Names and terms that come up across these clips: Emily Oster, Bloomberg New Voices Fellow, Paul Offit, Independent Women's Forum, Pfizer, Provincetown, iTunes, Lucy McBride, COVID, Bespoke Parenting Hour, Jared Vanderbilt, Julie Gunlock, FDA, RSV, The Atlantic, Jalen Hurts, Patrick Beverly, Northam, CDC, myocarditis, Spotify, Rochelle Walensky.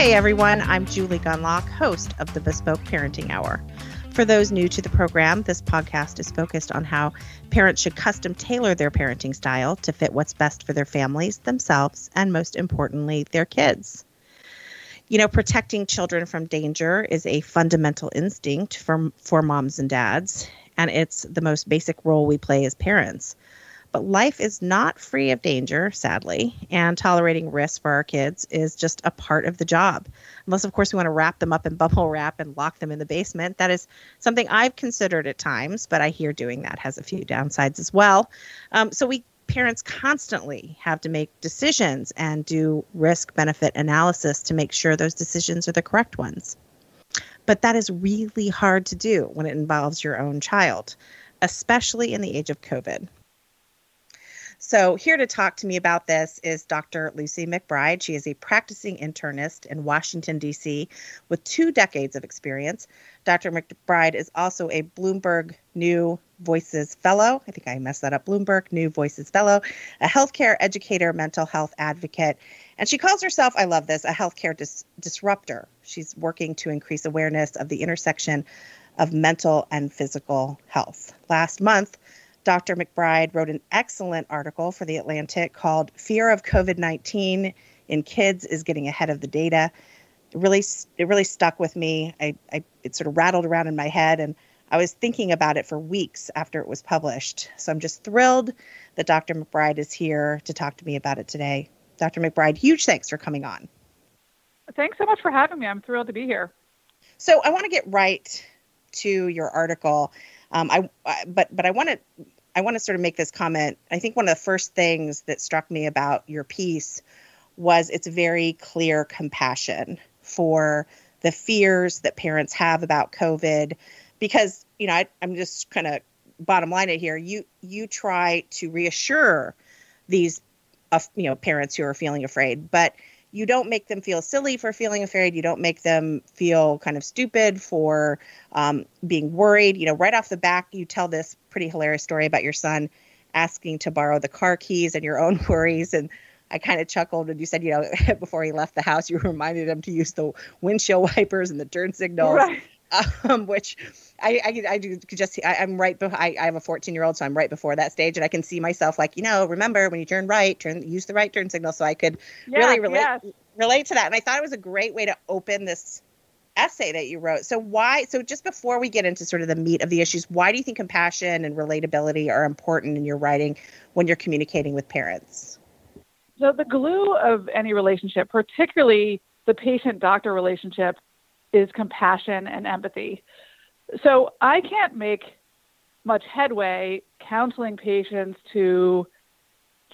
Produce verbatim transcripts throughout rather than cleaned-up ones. Hey everyone, I'm Julie Gunlock, host of the Bespoke Parenting Hour. For those new to the program, this podcast is focused on how parents should custom tailor their parenting style to fit what's best for their families, themselves, and most importantly, their kids. You know, protecting children from danger is a fundamental instinct for, for moms and dads, and it's the most basic role we play as parents. But life is not free of danger, sadly, and tolerating risk for our kids is just a part of the job. Unless, of course, we want to wrap them up in bubble wrap and lock them in the basement. That is something I've considered at times, but I hear doing that has a few downsides as well. Um, so we parents constantly have to make decisions and do risk-benefit analysis to make sure those decisions are the correct ones. But that is really hard to do when it involves your own child, especially in the age of COVID. So here to talk to me about this is Doctor Lucy McBride. She is a practicing internist in Washington, D C with two decades of experience. Doctor McBride is also a Bloomberg New Voices Fellow. I think I messed that up. Bloomberg New Voices Fellow, a healthcare educator, mental health advocate. And she calls herself, I love this, a healthcare dis- disruptor. She's working to increase awareness of the intersection of mental and physical health. Last month, Doctor McBride wrote an excellent article for The Atlantic called Fear of COVID nineteen in Kids is Getting Ahead of the Data. It really, it really stuck with me. I, I, it sort of rattled around in my head, and I was thinking about it for weeks after it was published. So I'm just thrilled that Doctor McBride is here to talk to me about it today. Doctor McBride, huge thanks for coming on. Thanks so much for having me. I'm thrilled to be here. So I want to get right to your article. Um, I, I but but I want to I want to sort of make this comment. I think one of the first things that struck me about your piece was its very clear compassion for the fears that parents have about COVID, because, you know, I, I'm just kind of bottom line it here. You you try to reassure these uh, you know parents who are feeling afraid, but you don't make them feel silly for feeling afraid. You don't make them feel kind of stupid for um, being worried. You know, right off the back, you tell this pretty hilarious story about your son asking to borrow the car keys and your own worries. And I kind of chuckled, and you said, you know, before he left the house, you reminded him to use the windshield wipers and the turn signals, right. um, which I, I, I do just, I, I'm right. Be- I, I have a fourteen year old, so I'm right before that stage, and I can see myself like, you know, remember when you turn right, turn, use the right turn signal. So I could yeah, really relate, yes. relate to that. And I thought it was a great way to open this essay that you wrote. So why, so just before we get into sort of the meat of the issues, why do you think compassion and relatability are important in your writing when you're communicating with parents? So the glue of any relationship, particularly the patient-doctor relationship, is compassion and empathy. So I can't make much headway counseling patients to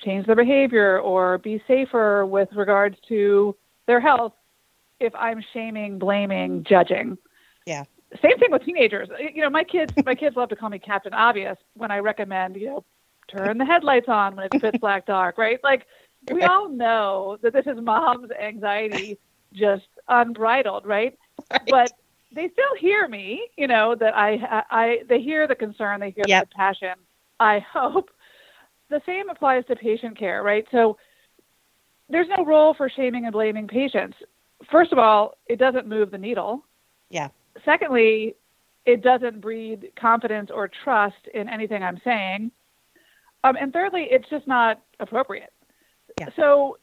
change their behavior or be safer with regards to their health if I'm shaming, blaming, judging. Yeah. Same thing with teenagers. You know, my kids, my kids love to call me Captain Obvious when I recommend, you know, turn the headlights on when it's pitch black dark, right? Like, we all know that this is mom's anxiety just unbridled, right? right. But they still hear me, you know, that I, I, they hear the concern, they hear yep. the passion. I hope the same applies to patient care, right? So there's no role for shaming and blaming patients. First of all, it doesn't move the needle. Yeah. Secondly, it doesn't breed confidence or trust in anything I'm saying. Um, and thirdly, it's just not appropriate. Yeah. So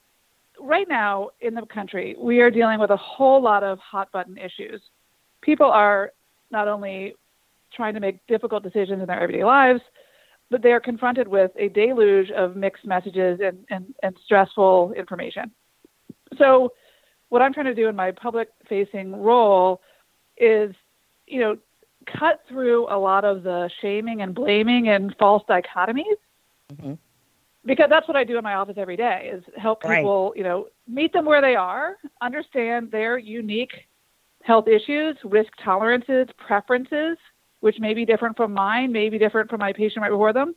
right now in the country, we are dealing with a whole lot of hot button issues. People are not only trying to make difficult decisions in their everyday lives, but they are confronted with a deluge of mixed messages and, and, and stressful information. So what I'm trying to do in my public-facing role is, you know, cut through a lot of the shaming and blaming and false dichotomies. Mm-hmm. Because that's what I do in my office every day, is help people, right. you know, meet them where they are, understand their unique health issues, risk tolerances, preferences, which may be different from mine, may be different from my patient right before them,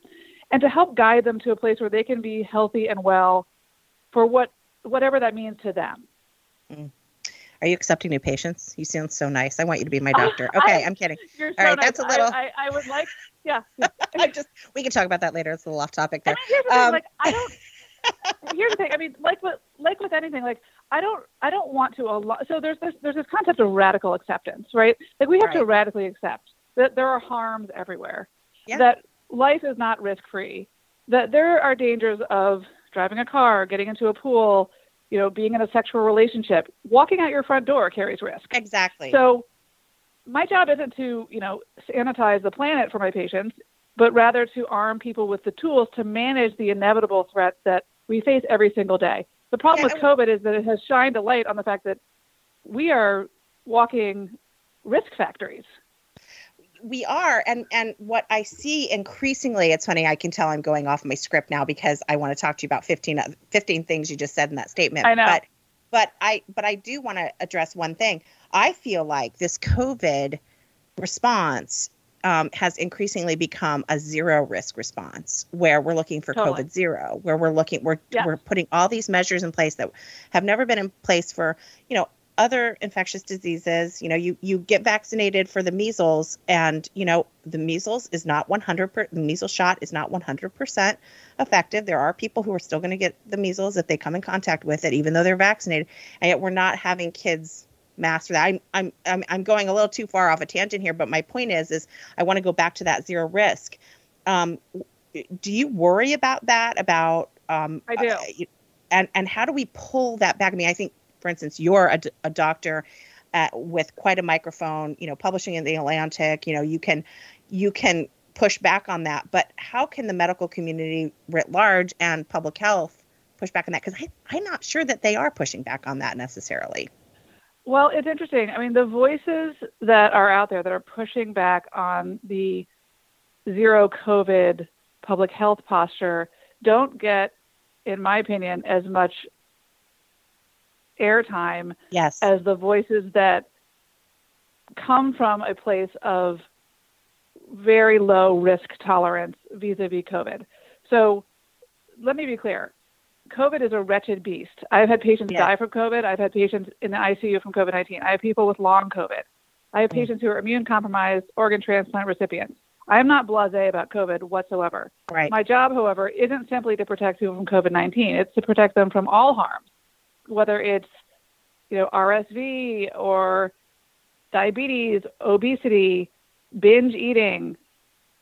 and to help guide them to a place where they can be healthy and well for what whatever that means to them. Mm. Are you accepting new patients? You sound so nice. I want you to be my doctor. Oh, okay, I, I'm kidding. You're All so right, nice. That's a little. I, I, I would like, yeah. I just we can talk about that later. It's a little off topic there. I mean, here's the um... thing. Like I don't. Here's the thing. I mean, like with like with anything, like I don't I don't want to allow. So there's this there's this concept of radical acceptance, right? Like we have right. to radically accept that there are harms everywhere, yeah. that life is not risk-free, that there are dangers of driving a car, getting into a pool, you know, being in a sexual relationship. Walking out your front door carries risk. Exactly. So my job isn't to, you know, sanitize the planet for my patients, but rather to arm people with the tools to manage the inevitable threats that we face every single day. The problem yeah, with COVID is that it has shined a light on the fact that we are walking risk factories. We are. And, and what I see increasingly, it's funny, I can tell I'm going off my script now because I want to talk to you about fifteen, fifteen things you just said in that statement. I know. But, but I, but I do want to address one thing. I feel like this COVID response um, has increasingly become a zero risk response where we're looking for totally. COVID zero, where we're looking, we're, yeah. we're putting all these measures in place that have never been in place for, you know, other infectious diseases. You know, you, you get vaccinated for the measles and, you know, the measles is not one hundred percent, the measles shot is not one hundred percent effective. There are people who are still going to get the measles if they come in contact with it, even though they're vaccinated. And yet we're not having kids master that. I'm, I'm, I'm, I'm going a little too far off a tangent here, but my point is, is I want to go back to that zero risk. Um, do you worry about that? About, um, I do. Uh, and, and how do we pull that back? I mean, I think, for instance, you're a, a doctor uh, with quite a microphone, you know, publishing in The Atlantic, you know, you can you can push back on that. But how can the medical community writ large and public health push back on that? Because I'm not sure that they are pushing back on that necessarily. Well, it's interesting. I mean, the voices that are out there that are pushing back on the zero COVID public health posture don't get, in my opinion, as much airtime yes. as the voices that come from a place of very low risk tolerance vis-a-vis COVID. So let me be clear. COVID is a wretched beast. I've had patients yeah. die from COVID. I've had patients in the I C U from COVID nineteen. I have people with long COVID. I have mm. patients who are immune compromised, organ transplant recipients. I am not blasé about COVID whatsoever. Right. My job, however, isn't simply to protect people from COVID nineteen. It's to protect them from all harms, whether it's, you know, R S V or diabetes, obesity, binge eating,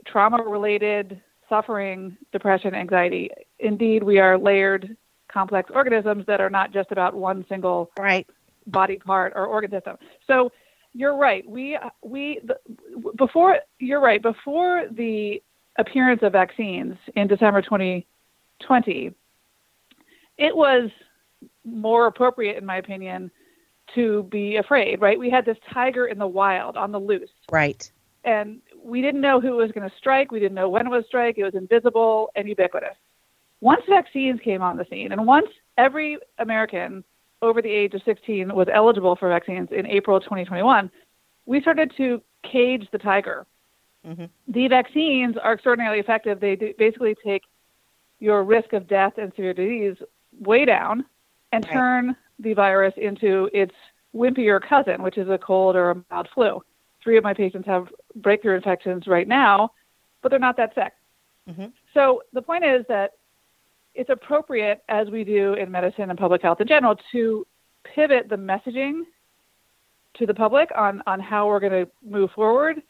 trauma-related suffering, depression, anxiety. Indeed, we are layered, complex organisms that are not just about one single right. body part or organ system. So you're right. We we the, before you're right. Before the appearance of vaccines in December twenty twenty, it was more appropriate, in my opinion, to be afraid, right? We had this tiger in the wild on the loose. Right. And we didn't know who was going to strike. We didn't know when it would strike. It was invisible and ubiquitous. Once vaccines came on the scene, and once every American over the age of sixteen was eligible for vaccines in April twenty twenty-one, we started to cage the tiger. Mm-hmm. The vaccines are extraordinarily effective. They do basically take your risk of death and severe disease way down and right. turn the virus into its wimpier cousin, which is a cold or a mild flu. Three of my patients have breakthrough infections right now, but they're not that sick. Mm-hmm. So the point is that it's appropriate, as we do in medicine and public health in general, to pivot the messaging to the public on, on how we're going to move forward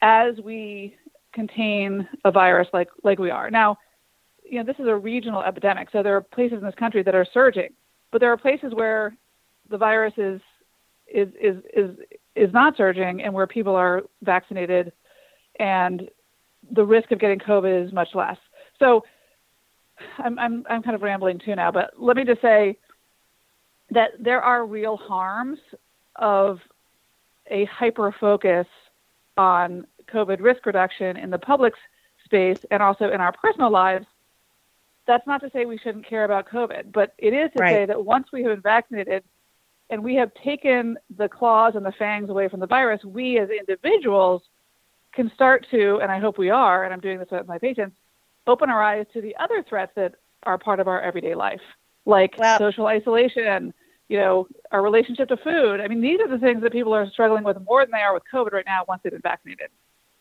as we contain a virus like, like we are. Now, you know, this is a regional epidemic, so there are places in this country that are surging, but there are places where the virus is is is is, is not surging and where people are vaccinated and the risk of getting COVID is much less. So I'm I'm I'm kind of rambling too now, but let me just say that there are real harms of a hyper focus on COVID risk reduction in the public space and also in our personal lives. That's not to say we shouldn't care about COVID, but it is to right. say that once we have been vaccinated and we have taken the claws and the fangs away from the virus, we as individuals can start to, and I hope we are, and I'm doing this with my patients, open our eyes to the other threats that are part of our everyday life, like well, social isolation, you know, our relationship to food. I mean, these are the things that people are struggling with more than they are with COVID right now once they've been vaccinated.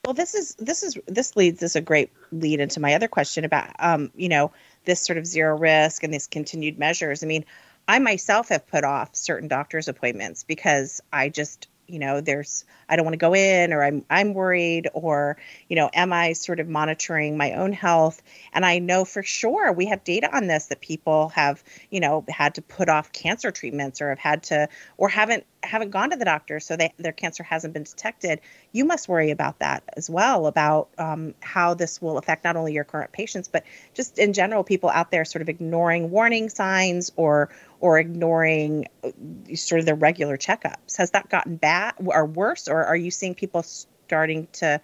Well, this is this is this leads us a great lead into my other question about, um, you know, this sort of zero risk and these continued measures. I mean, I myself have put off certain doctor's appointments because I just, you know, there's, I don't want to go in, or I'm, I'm worried, or, you know, am I sort of monitoring my own health? And I know for sure we have data on this that people have, you know, had to put off cancer treatments, or have had to, or haven't, haven't gone to the doctor. So they, their cancer hasn't been detected. You must worry about that as well, about um, how this will affect not only your current patients, but just in general, people out there sort of ignoring warning signs, or, or ignoring sort of their regular checkups. Has that gotten bad or worse? Or are you seeing people starting to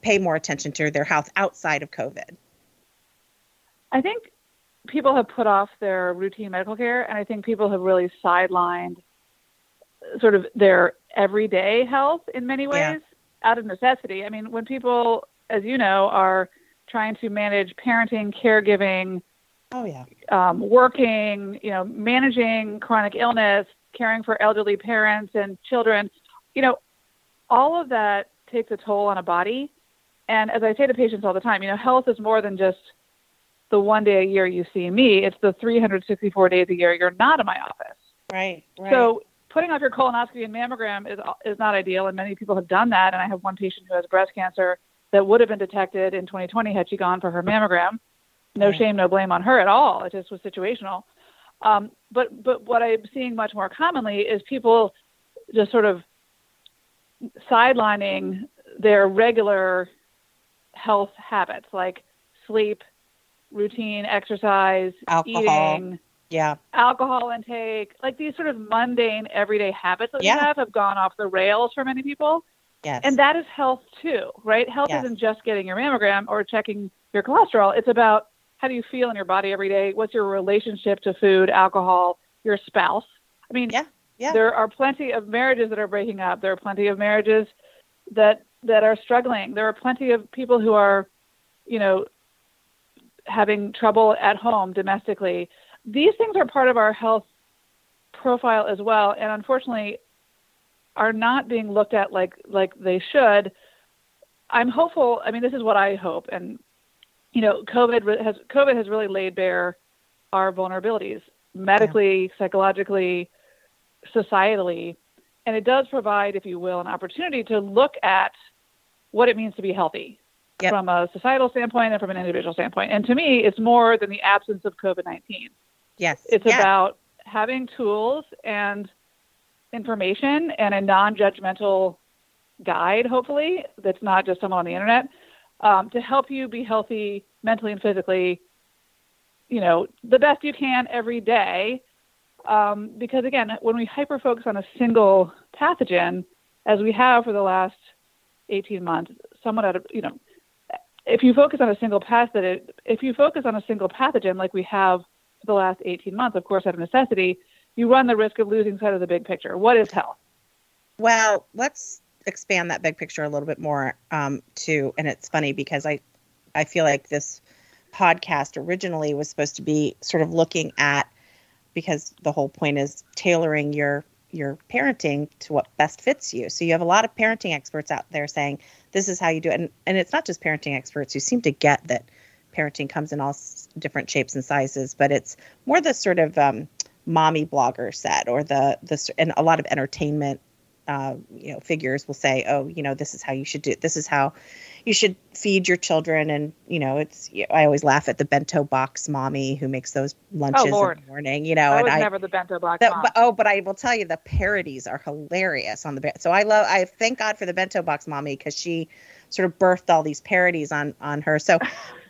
pay more attention to their health outside of COVID? I think people have put off their routine medical care, and I think people have really sidelined sort of their everyday health in many ways, yeah. out of necessity. I mean, when people, as you know, are trying to manage parenting, caregiving, oh yeah, um, working, you know, managing chronic illness, caring for elderly parents and children, you know, all of that takes a toll on a body. And as I say to patients all the time, you know, health is more than just the one day a year you see me. It's the three hundred sixty-four days a year you're not in my office. Right, right. So putting off your colonoscopy and mammogram is is not ideal, and many people have done that. And I have one patient who has breast cancer that would have been detected in twenty twenty had she gone for her mammogram. No right. shame, no blame on her at all. It just was situational. Um, but but what I'm seeing much more commonly is people just sort of sidelining their regular health habits, like sleep, routine exercise, alcohol, eating, yeah, alcohol intake, like these sort of mundane everyday habits that yeah. we have have gone off the rails for many people. Yes. And that is health too, right? Health yes. isn't just getting your mammogram or checking your cholesterol. It's about how do you feel in your body every day? What's your relationship to food, alcohol, your spouse? I mean, yeah. Yeah. There are plenty of marriages that are breaking up. There are plenty of marriages that that are struggling. There are plenty of people who are, you know, having trouble at home domestically. These things are part of our health profile as well, and unfortunately are not being looked at like, like they should. I'm hopeful. I mean, this is what I hope. And, you know, COVID has COVID has really laid bare our vulnerabilities medically, yeah. psychologically, societally, and it does provide, if you will, an opportunity to look at what it means to be healthy yep. from a societal standpoint and from an individual standpoint. And to me, it's more than the absence of COVID nineteen. Yes. It's yeah. about having tools and information and a non-judgmental guide, hopefully, that's not just someone on the internet, um, to help you be healthy mentally and physically, you know, the best you can every day. Um, because again, when we hyper-focus on a single pathogen, as we have for the last eighteen months, someone out of, you know, if you focus on a single pathogen, if you focus on a single pathogen, like we have for the last eighteen months, of course, out of necessity, you run the risk of losing sight of the big picture. What is health? Well, let's expand that big picture a little bit more, um, too. And it's funny because I, I feel like this podcast originally was supposed to be sort of looking at, because the whole point is tailoring your, your parenting to what best fits you. So you have a lot of parenting experts out there saying, this is how you do it. And, and it's not just parenting experts who seem to get that parenting comes in all different shapes and sizes, but it's more the sort of um, mommy blogger set, or the, the, and a lot of entertainment Uh, you know, figures will say, oh, you know, this is how you should do it. This is how you should feed your children. And, you know, it's, I always laugh at the bento box mommy who makes those lunches oh, in the morning, you know. I and was I, never the bento box the, mom. But, oh, but I will tell you, the parodies are hilarious on the, so I love, I thank God for the bento box mommy, because she sort of birthed all these parodies on, on her. So,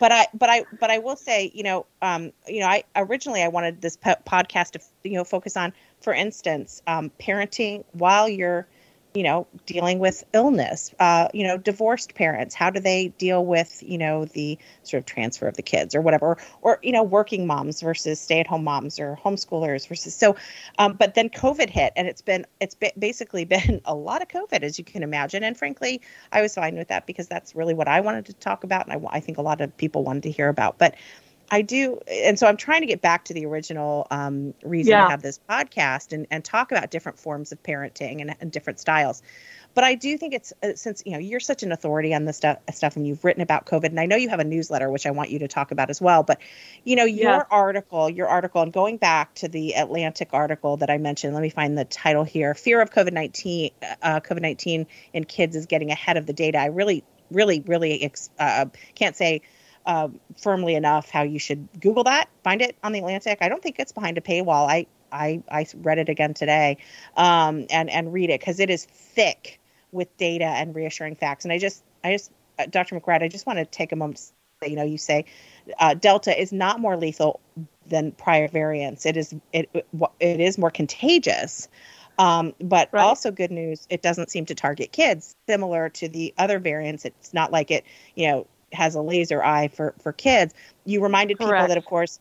but I, but I, but I will say, you know, um, you know, I originally, I wanted this po- podcast to, you know, focus on, for instance, um, parenting while you're, you know, dealing with illness, uh, you know, divorced parents, how do they deal with, you know, the sort of transfer of the kids or whatever, or, or you know, working moms versus stay at home moms or homeschoolers versus so. Um, but then COVID hit, and it's been it's been, basically been a lot of COVID, as you can imagine. And frankly, I was fine with that because that's really what I wanted to talk about. And I, I think a lot of people wanted to hear about. But I do. And so I'm trying to get back to the original um, reason yeah. to have this podcast and, and talk about different forms of parenting and, and different styles. But I do think it's uh, since, you know, you're such an authority on this stuff, stuff and you've written about COVID. And I know you have a newsletter, which I want you to talk about as well. But, you know, your yeah. article, your article and going back to the Atlantic article that I mentioned, let me find the title here. Fear of COVID nineteen, uh, COVID nineteen in kids is getting ahead of the data. I really, really, really ex- uh, can't say uh, firmly enough how you should Google that, find it on the Atlantic. I don't think it's behind a paywall. I I, I read it again today um, and, and read it because it is thick with data and reassuring facts. And I just, I just, uh, Doctor McBride, I just want to take a moment to say, you know, you say uh, Delta is not more lethal than prior variants. It is, it, it is more contagious. Um, but right. also good news, it doesn't seem to target kids. Similar to the other variants, it's not like it, you know, has a laser eye for, for kids. You reminded Correct. people that, of course,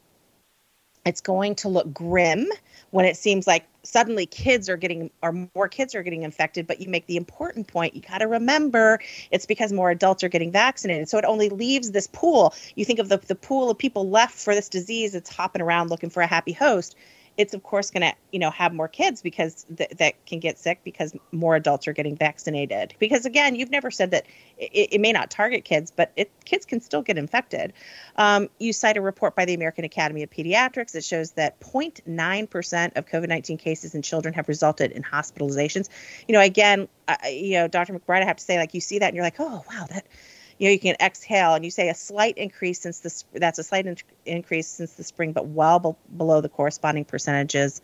it's going to look grim when it seems like suddenly kids are getting, or more kids are getting infected, but you make the important point. You got to remember it's because more adults are getting vaccinated. So it only leaves this pool. You think of the, the pool of people left for this disease that's hopping around looking for a happy host. It's of course going to, you know, have more kids because th- that can get sick because more adults are getting vaccinated. Because again, you've never said that it, it may not target kids, but it, kids can still get infected. Um, you cite a report by the American Academy of Pediatrics that shows that zero point nine percent of COVID nineteen cases in children have resulted in hospitalizations. You know, again, uh, you know, Doctor McBride, I have to say, like, you see that and you're like, oh wow, that. You know, you can exhale and you say a slight increase since this, that's a slight in- increase since the spring, but well be- below the corresponding percentages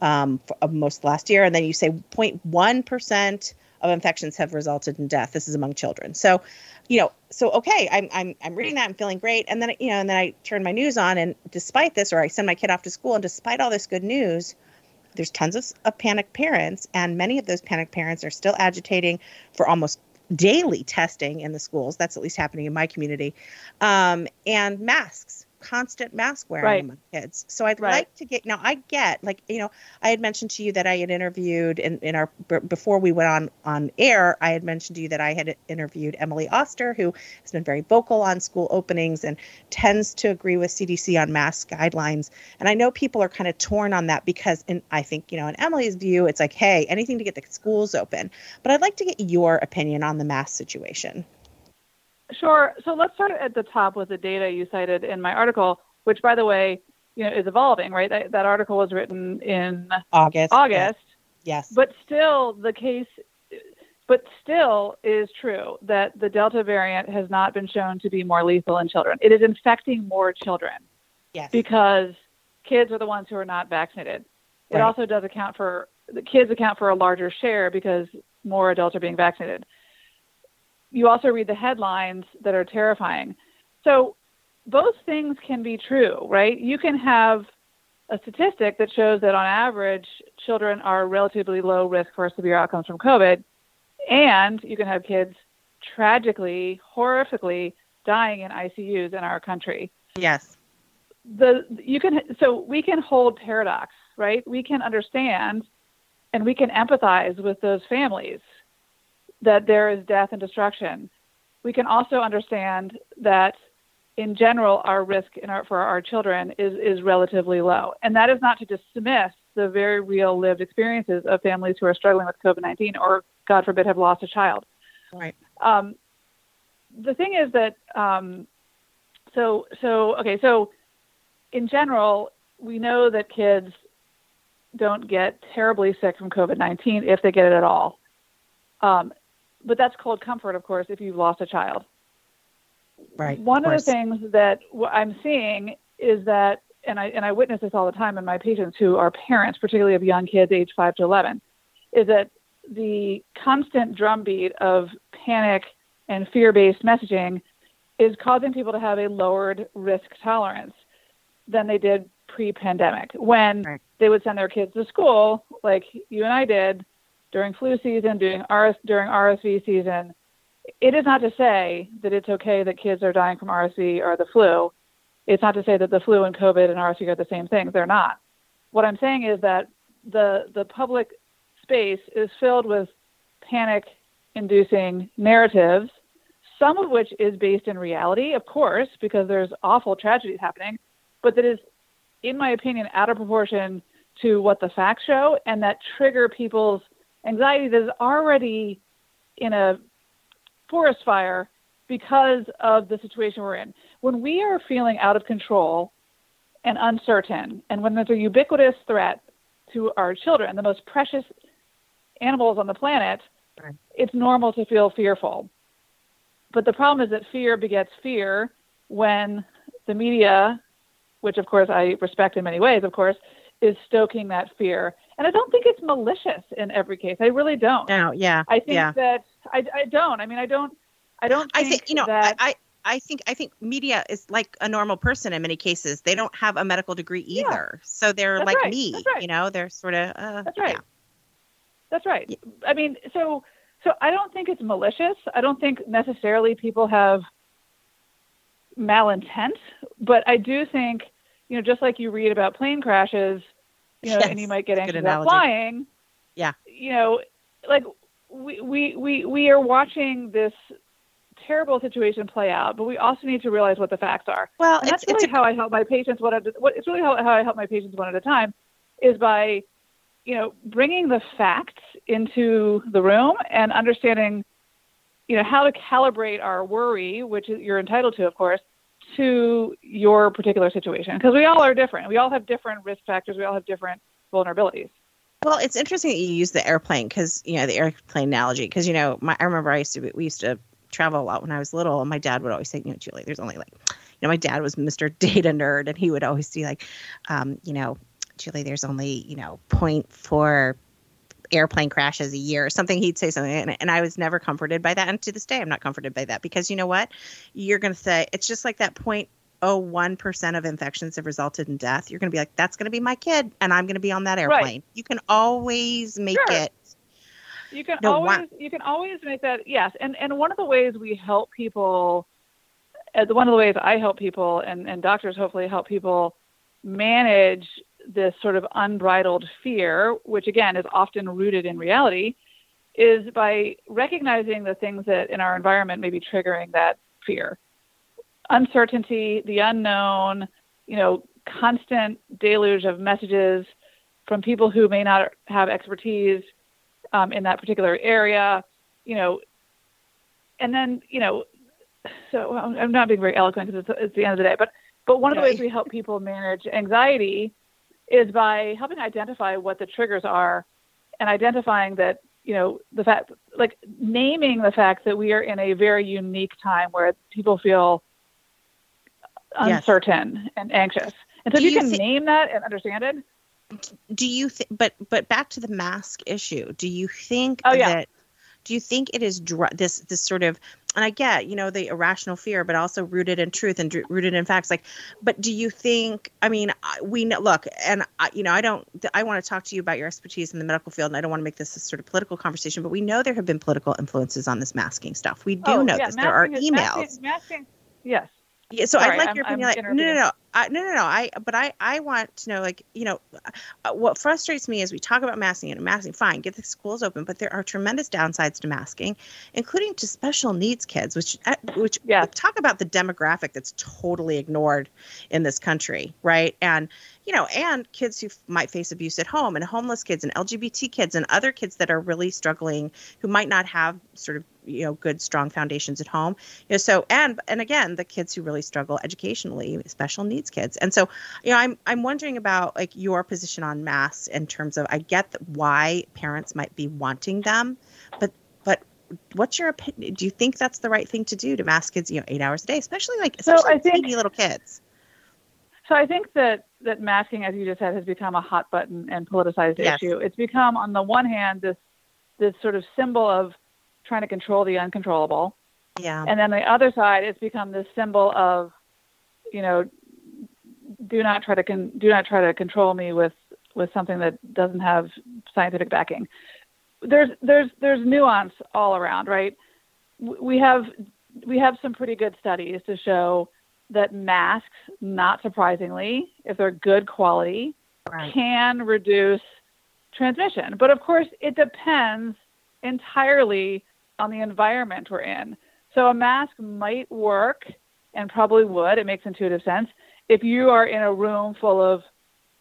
um, for, of most last year. And then you say zero point one percent of infections have resulted in death. This is among children. So, you know, so, okay, I'm, I'm, I'm reading that, I'm feeling great. And then, you know, and then I turn my news on and despite this, or I send my kid off to school and despite all this good news, there's tons of, of panicked parents. And many of those panicked parents are still agitating for almost daily testing in the schools. That's at least happening in my community. Um, and masks, constant mask wearing right. among kids. So I'd right. like to get, now I get like, you know, I had mentioned to you that I had interviewed in, in our, b- before we went on, on air, I had mentioned to you that I had interviewed Emily Oster, who has been very vocal on school openings and tends to agree with C D C on mask guidelines. And I know people are kind of torn on that because in, I think, you know, in Emily's view, it's like, hey, anything to get the schools open, but I'd like to get your opinion on the mask situation. Sure. So let's start at the top with the data you cited in my article, which, by the way, you know, is evolving, right? That, that article was written in August. August. Yes. But still, the case, but still is true that the Delta variant has not been shown to be more lethal in children. It is infecting more children. Yes. Because kids are the ones who are not vaccinated. Right. It also does account for, the kids account for a larger share because more adults are being vaccinated. You also read the headlines that are terrifying. So both things can be true, right? You can have a statistic that shows that on average, children are relatively low risk for severe outcomes from COVID. And you can have kids tragically, horrifically dying in I C Us in our country. Yes. The you can so we can hold paradox, right? We can understand and we can empathize with those families that there is death and destruction. We can also understand that in general, our risk in our, for our children is, is relatively low. And that is not to dismiss the very real lived experiences of families who are struggling with COVID nineteen or, God forbid, have lost a child. Right. Um, the thing is that, um, so, so, okay, so in general, we know that kids don't get terribly sick from COVID nineteen if they get it at all. Um, But that's cold comfort, of course, if you've lost a child. Right. One of, of the things that I'm seeing is that, and I and I witness this all the time in my patients who are parents, particularly of young kids age five to eleven, is that the constant drumbeat of panic and fear-based messaging is causing people to have a lowered risk tolerance than they did pre-pandemic, when right. they would send their kids to school, like you and I did, during flu season, during R S, during R S V season. It is not to say that it's okay that kids are dying from R S V or the flu. It's not to say that the flu and COVID and R S V are the same things. They're not. What I'm saying is that the the public space is filled with panic-inducing narratives some of which is based in reality, of course, because there's awful tragedies happening, but that is, in my opinion, out of proportion to what the facts show, and that trigger people's anxiety that is already in a forest fire because of the situation we're in. When we are feeling out of control and uncertain, and when there's a ubiquitous threat to our children, the most precious animals on the planet, it's normal to feel fearful. But the problem is that fear begets fear when the media, which of course I respect in many ways, of course, is stoking that fear. And I don't think it's malicious in every case. I really don't. No, yeah. I think yeah. that I, I don't. I mean, I don't. I don't. Think I think you know. That, I, I think I think media is like a normal person in many cases. They don't have a medical degree either, yeah. so they're That's like right. me. Right. You know, they're sort of. Uh, That's right. Yeah. That's right. Yeah. I mean, so so I don't think it's malicious. I don't think necessarily people have malintent, but I do think, you know, just like you read about plane crashes, you know, yes, and you might get anxious about flying. Yeah. You know, like we, we, we, we are watching this terrible situation play out, but we also need to realize what the facts are. Well, and that's it's, really it's a, how I help my patients. What, I, what it's really how, how I help my patients one at a time is by, you know, bringing the facts into the room and understanding, you know, how to calibrate our worry, which you're entitled to, of course, to your particular situation, because we all are different. We all have different risk factors. We all have different vulnerabilities. Well, it's interesting that you use the airplane because, you know, the airplane analogy, because, you know, my, I remember I used to, we used to travel a lot when I was little, and my dad would always say, you know, Julie, there's only like, you know, my dad was Mister Data Nerd, and he would always be like, um, you know, Julie, there's only, you know, zero point four airplane crashes a year or something. He'd say something. And, and I was never comforted by that. And to this day, I'm not comforted by that, because you know what? You're going to say, it's just like that zero point zero one percent of infections have resulted in death. You're going to be like, that's going to be my kid. And I'm going to be on that airplane. Right. You can always make sure. it. You can no, always, one. you can always make that. Yes. And, and one of the ways we help people, one of the ways I help people and, and doctors hopefully help people manage this sort of unbridled fear, which again is often rooted in reality, is by recognizing the things that in our environment may be triggering that fear. Uncertainty, the unknown, you know, constant deluge of messages from people who may not have expertise um, in that particular area, you know, and then, you know, so I'm not being very eloquent because it's, it's the end of the day, but, but one of the ways we help people manage anxiety is by helping identify what the triggers are and identifying that, you know, the fact, like naming the fact that we are in a very unique time where people feel uncertain yes. and anxious. And so do if you can th- name that and understand it. Do you think, but, but back to the mask issue, do you think oh, yeah. that, do you think it is dr- this, this sort of, and I get, you know, the irrational fear, but also rooted in truth and d- rooted in facts. Like, but do you think, I mean, we know, look, and I, you know, I don't, I want to talk to you about your expertise in the medical field, and I don't want to make this a sort of political conversation, but we know there have been political influences on this masking stuff. We do oh, know yeah, this. There are emails. Masking, masking, yes. Yeah, so Sorry, I'd like I'm, your opinion. Like, no, no, no, I, no, no, no. I, but I, I want to know, like, you know, uh, what frustrates me is we talk about masking and masking. Fine, get the schools open, but there are tremendous downsides to masking, including to special needs kids, which, uh, which yeah. talk about the demographic that's totally ignored in this country, right? And you know, and kids who f- might face abuse at home, and homeless kids, and L G B T kids, and other kids that are really struggling, who might not have sort of, you know, good, strong foundations at home. You know, so, and, and again, the kids who really struggle educationally, special needs kids. And so, you know, I'm, I'm wondering about like your position on masks in terms of, I get why parents might be wanting them, but, but what's your opinion? Do you think that's the right thing to do, to mask kids, you know, eight hours a day, especially like, especially so I think, baby little kids? So I think that, that masking, as you just said, has become a hot button and politicized yes. issue. It's become, on the one hand, this, this sort of symbol of trying to control the uncontrollable. Yeah. And then the other side, it's become this symbol of, you know, do not try to con- do not try to control me with, with something that doesn't have scientific backing. There's, there's, there's nuance all around, right? We have, we have some pretty good studies to show that masks, not surprisingly, if they're good quality, right. can reduce transmission. But of course it depends entirely on the environment we're in. So a mask might work and probably would. It makes intuitive sense. If you are in a room full of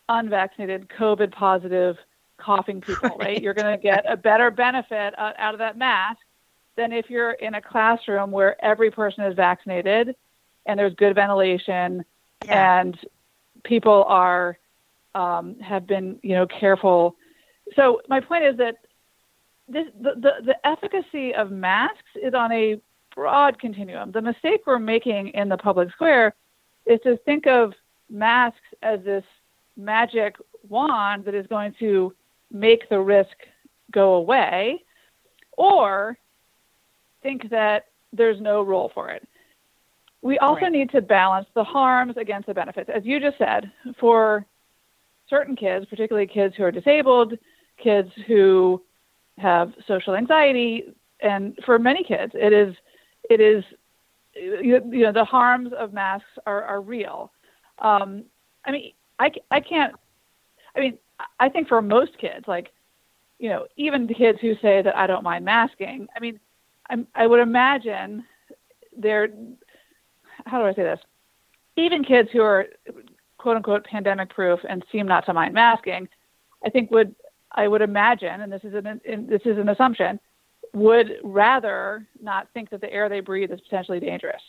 unvaccinated, COVID positive, coughing people, right? right? You're going to get a better benefit out of that mask than if you're in a classroom where every person is vaccinated and there's good ventilation yeah. and people are, um, have been, you know, careful. So my point is that this, the, the, the efficacy of masks is on a broad continuum. The mistake we're making in the public square is to think of masks as this magic wand that is going to make the risk go away, or think that there's no role for it. We also right. need to balance the harms against the benefits. As you just said, for certain kids, particularly kids who are disabled, kids who have social anxiety, and for many kids, it is, it is, you know, the harms of masks are, are real. Um, I mean, I, I can't, I mean, I think for most kids, like, you know, even the kids who say that I don't mind masking, I mean, I'm, I would imagine they're, how do I say this? Even kids who are quote unquote pandemic proof and seem not to mind masking, I think would, I would imagine, and this is an, in, this is an assumption, would rather not think that the air they breathe is potentially dangerous.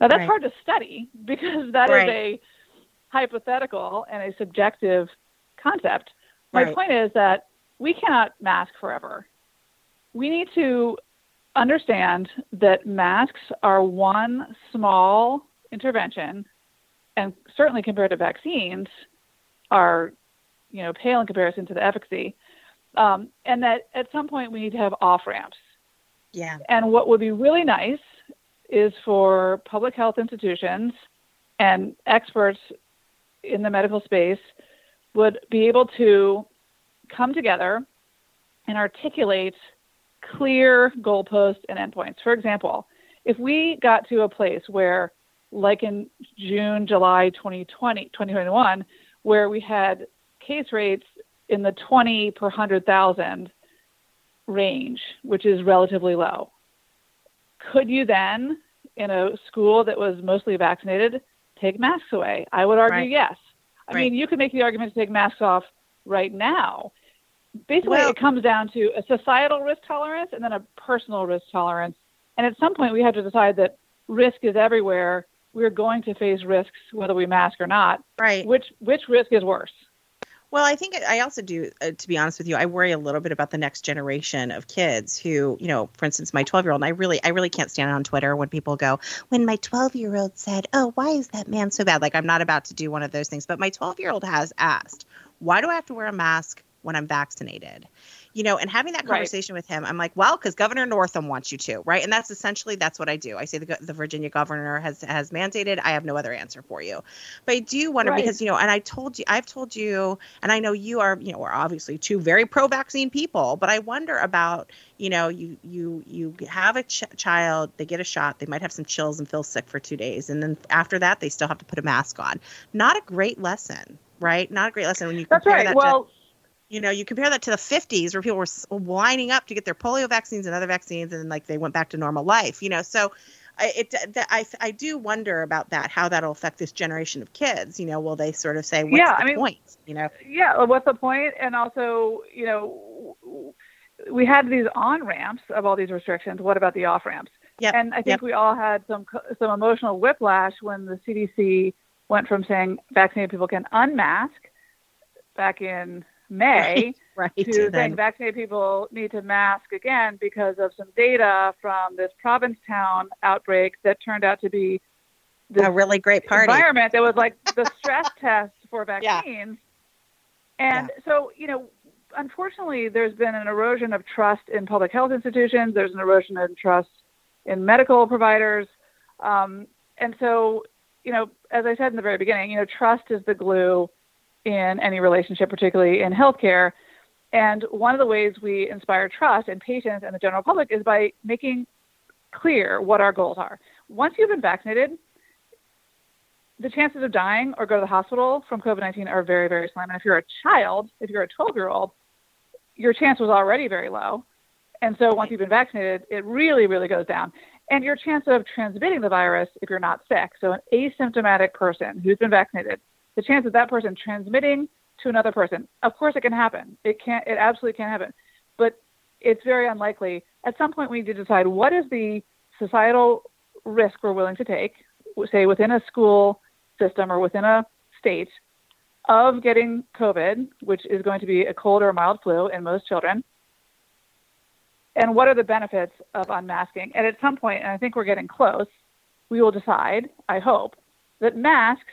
Now that's right. hard to study because that right. is a hypothetical and a subjective concept. My right. point is that we cannot mask forever. We need to understand that masks are one small intervention, and certainly compared to vaccines are, you know, pale in comparison to the efficacy. Um, and that at some point we need to have off ramps. Yeah. And what would be really nice is for public health institutions and experts in the medical space would be able to come together and articulate clear goalposts and endpoints. For example, if we got to a place where, like in June, July, twenty twenty, twenty twenty-one, where we had case rates in the twenty per one hundred thousand range, which is relatively low. Could you then, in a school that was mostly vaccinated, take masks away? I would argue right. yes. I right. mean, you could make the argument to take masks off right now. Basically, well, it comes down to a societal risk tolerance and then a personal risk tolerance. And at some point, we have to decide that risk is everywhere. We're going to face risks, whether we mask or not. Right. Which which risk is worse? Well, I think I also do, uh, to be honest with you, I worry a little bit about the next generation of kids who, you know, for instance, my twelve-year-old, and I really, I really can't stand it on Twitter when people go, when my twelve-year-old said, oh, why is that man so bad? Like, I'm not about to do one of those things. But my twelve-year-old has asked, why do I have to wear a mask when I'm vaccinated? You know, and having that conversation right. with him, I'm like, well, because Governor Northam wants you to, right? And that's essentially, that's what I do. I say the, the Virginia governor has has mandated, I have no other answer for you. But I do wonder right. because, you know, and I told you, I've told you, and I know you are, you know, we're obviously two very pro-vaccine people, but I wonder about, you know, you you you have a ch- child, they get a shot, they might have some chills and feel sick for two days. And then after that, they still have to put a mask on. Not a great lesson, right? Not a great lesson when you compare right. that well, to... You know, you compare that to the fifties where people were lining up to get their polio vaccines and other vaccines, and like they went back to normal life, you know. So I, it, th- I, I do wonder about that, how that'll affect this generation of kids. You know, will they sort of say, what's yeah, the I mean, point? You know? Yeah, what's the point? And also, you know, we had these on-ramps of all these restrictions. What about the off-ramps? Yep. And I think yep. we all had some some emotional whiplash when the C D C went from saying vaccinated people can unmask back in May right, right. to think vaccinated people need to mask again because of some data from this Provincetown outbreak that turned out to be a really great party environment that was like the stress test for vaccines. Yeah. And yeah. so, you know, unfortunately, there's been an erosion of trust in public health institutions. There's an erosion of trust in medical providers. Um, and so, you know, as I said in the very beginning, you know, trust is the glue in any relationship, particularly in healthcare. And one of the ways we inspire trust in patients and the general public is by making clear what our goals are. Once you've been vaccinated, the chances of dying or go to the hospital from COVID nineteen are very, very slim. And if you're a child, if you're a twelve-year-old, your chance was already very low. And so once you've been vaccinated, it really, really goes down. and your chance of transmitting the virus if you're not sick. So an asymptomatic person who's been vaccinated, the chance of that person transmitting to another person, of course it can happen. It can't, it absolutely can happen, but it's very unlikely. At some point we need to decide what is the societal risk we're willing to take, say within a school system or within a state, of getting COVID, which is going to be a cold or a mild flu in most children. And what are the benefits of unmasking? And at some point, and I think we're getting close, we will decide, I hope, that masks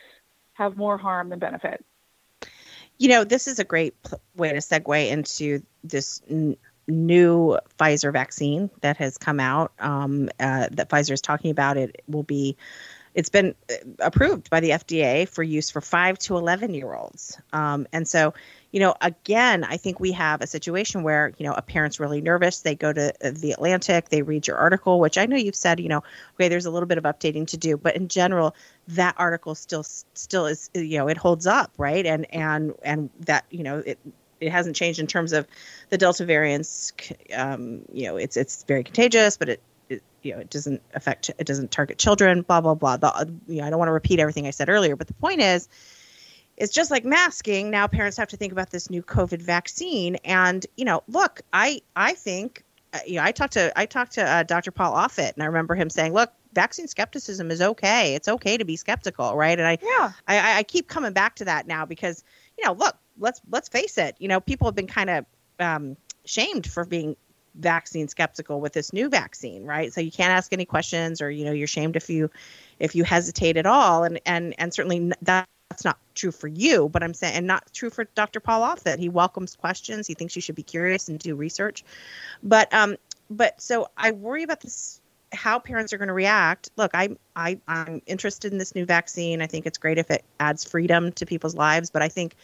have more harm than benefit. You know, this is a great pl- way to segue into this n- new Pfizer vaccine that has come out, um, uh, that Pfizer is talking about. It will be, it's been approved by the F D A for use for five to eleven year olds. Um, and so, you know, again, I think we have a situation where, you know, a parent's really nervous. They go to The Atlantic, they read your article, which I know you've said, you know, okay, there's a little bit of updating to do, but in general, that article still, still is, you know, it holds up, right? And, and, and that, you know, it, it hasn't changed in terms of the Delta variants. Um, you know, it's, it's very contagious, but it, you know, it doesn't affect, it doesn't target children, blah, blah, blah. The, you know, I don't want to repeat everything I said earlier, but the point is, it's just like masking. Now parents have to think about this new COVID vaccine. And, you know, look, I, I think, you know, I talked to, I talked to uh, Doctor Paul Offit, and I remember him saying, look, vaccine skepticism is okay. It's okay to be skeptical. Right. And I, yeah. I, I keep coming back to that now because, you know, look, let's, let's face it. You know, people have been kind of um, shamed for being vaccine skeptical with this new vaccine, right? So you can't ask any questions, or, you know, you're shamed if you, if you hesitate at all. And, and, and certainly that, that's not true for you, but I'm saying, and not true for Doctor Paul Offit. He welcomes questions. He thinks you should be curious and do research. But, um, but so I worry about this, how parents are going to react. Look, I, I, I'm interested in this new vaccine. I think it's great if it adds freedom to people's lives, but I think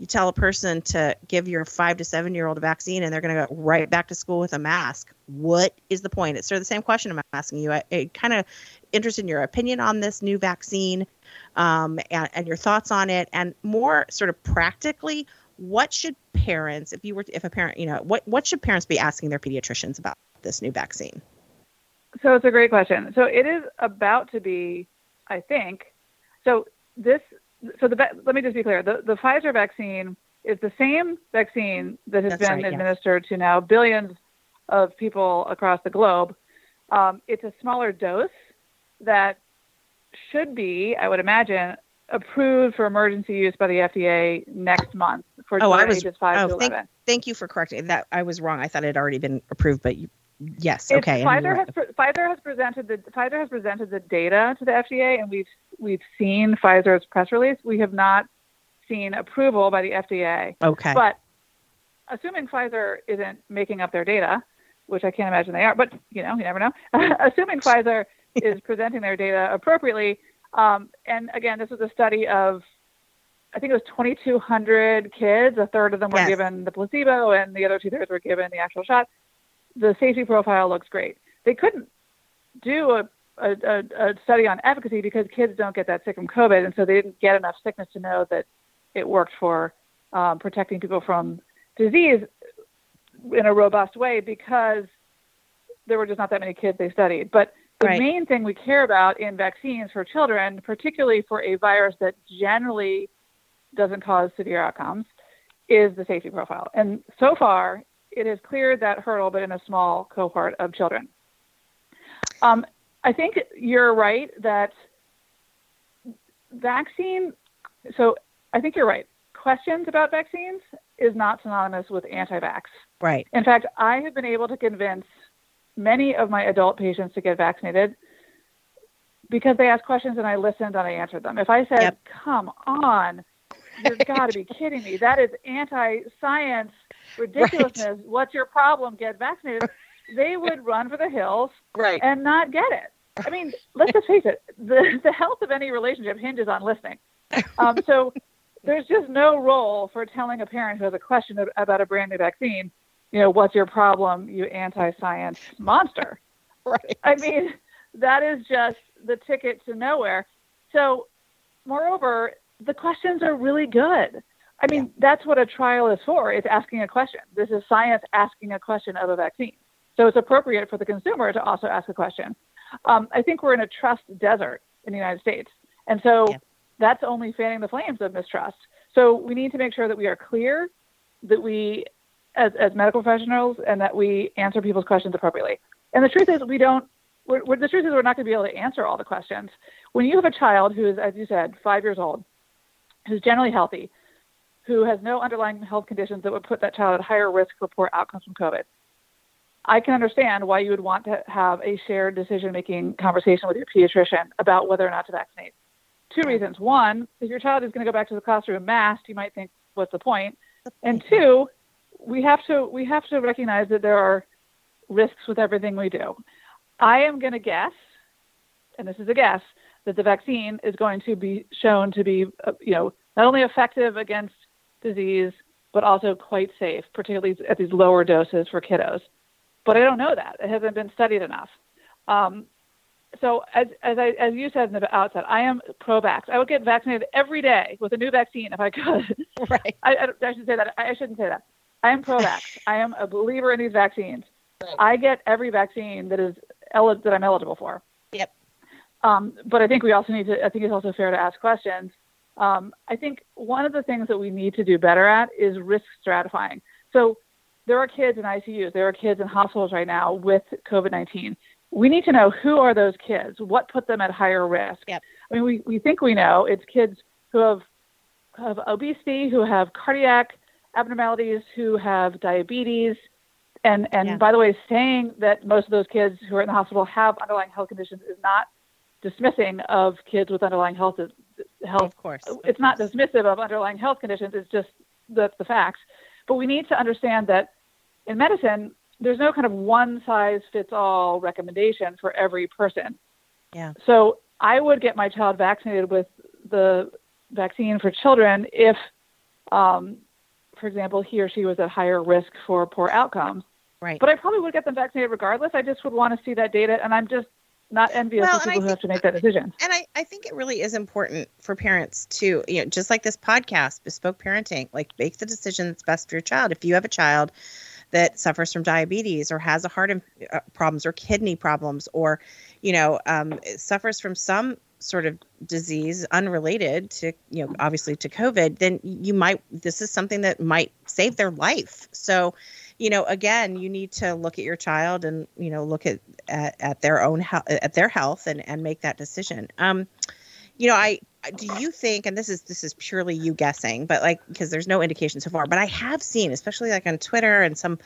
you tell a person to give your five to seven year old a vaccine and they're going to go right back to school with a mask. What is the point? It's sort of the same question I'm asking you. I, I kind of interested in your opinion on this new vaccine, um, and, and your thoughts on it, and more sort of practically, what should parents, if you were, if a parent, you know, what, what should parents be asking their pediatricians about this new vaccine? So it's a great question. So it is about to be, I think, so this, So the, let me just be clear. The, the Pfizer vaccine is the same vaccine that has That's been right, administered yeah. to now billions of people across the globe. Um, it's a smaller dose that should be, I would imagine, approved for emergency use by the F D A next month for oh, I was, ages five oh, to eleven. Thank, thank you for correcting that. I was wrong. I thought it had already been approved, but you, yes, it's, okay. Pfizer has, pre- Pfizer has presented the Pfizer has presented the data to the F D A, and we've. We've seen Pfizer's press release. We have not seen approval by the F D A. Okay. But assuming Pfizer isn't making up their data, which I can't imagine they are, but, you know, you never know. Assuming Pfizer is presenting their data appropriately. Um, and again, this was a study of, I think it was twenty-two hundred kids. A third of them were yes. given the placebo and the other two thirds were given the actual shot. The safety profile looks great. They couldn't do a A, a, a study on efficacy because kids don't get that sick from COVID. And so they didn't get enough sickness to know that it worked for um, protecting people from disease in a robust way because there were just not that many kids they studied. But the right. main thing we care about in vaccines for children, particularly for a virus that generally doesn't cause severe outcomes, is the safety profile. And so far it has cleared that hurdle, but in a small cohort of children. Um, I think you're right that vaccine, so I think you're right. Questions about vaccines is not synonymous with anti-vax. Right. In fact, I have been able to convince many of my adult patients to get vaccinated because they asked questions and I listened and I answered them. If I said, yep. come on, you've got to be kidding me. That is anti-science ridiculousness. Right. What's your problem? Get vaccinated. They would run for the hills right. and not get it. I mean, let's just face it, the, the health of any relationship hinges on listening. Um, so there's just no role for telling a parent who has a question about a brand new vaccine, you know, what's your problem, you anti-science monster. Right. I mean, that is just the ticket to nowhere. So moreover, the questions are really good. I mean, yeah. that's what a trial is for. It's asking a question. This is science asking a question of a vaccine. So it's appropriate for the consumer to also ask a question. Um, I think we're in a trust desert in the United States. And so yeah. that's only fanning the flames of mistrust. So we need to make sure that we are clear, that we, as, as medical professionals, and that we answer people's questions appropriately. And the truth is we don't, we're, we're, the truth is we're not going to be able to answer all the questions. When you have a child who is, as you said, five years old, who's generally healthy, who has no underlying health conditions that would put that child at higher risk for poor outcomes from COVID, I can understand why you would want to have a shared decision-making conversation with your pediatrician about whether or not to vaccinate. Two reasons. One, if your child is going to go back to the classroom masked, you might think, what's the point? And two, we have to we have to recognize that there are risks with everything we do. I am going to guess, and this is a guess, that the vaccine is going to be shown to be, you know, not only effective against disease, but also quite safe, particularly at these lower doses for kiddos. But I don't know that. It hasn't been studied enough. Um, so as as, I, as you said in the outset, I am pro-vax. I would get vaccinated every day with a new vaccine if I could. Right. I, I, I should say that. I, I shouldn't say that. I am pro-vax. I am a believer in these vaccines. Right. I get every vaccine that is el- that I'm eligible for. Yep. Um, but I think we also need to. I think it's also fair to ask questions. Um, I think one of the things that we need to do better at is risk stratifying. So there are kids in I C Us. There are kids in hospitals right now with COVID nineteen. We need to know who are those kids, what put them at higher risk. Yep. I mean, we, we think we know. It's kids who have, have obesity, who have cardiac abnormalities, who have diabetes. And, and yeah. by the way, saying that most of those kids who are in the hospital have underlying health conditions is not dismissing of kids with underlying health. health. Of course. Of it's course. Not dismissive of underlying health conditions. It's just that's the facts. But we need to understand that in medicine, there's no kind of one-size-fits-all recommendation for every person. Yeah. So I would get my child vaccinated with the vaccine for children if, um, for example, he or she was at higher risk for poor outcomes. Right. But I probably would get them vaccinated regardless. I just would want to see that data, and I'm just not envious well, of people who have to make that decision. And I, I think it really is important for parents to, you know, just like this podcast, Bespoke Parenting, like make the decision that's best for your child. If you have a child that suffers from diabetes or has a heart in, uh, problems or kidney problems or, you know, um, suffers from some sort of disease unrelated to, you know, obviously to COVID, then you might, this is something that might save their life. So, you know, again, you need to look at your child and, you know, look at, at, at their own, he- at their health and, and make that decision. Um, you know, I, do you think, and this is, this is purely you guessing, but like, because there's no indication so far, but I have seen, especially like on Twitter and some,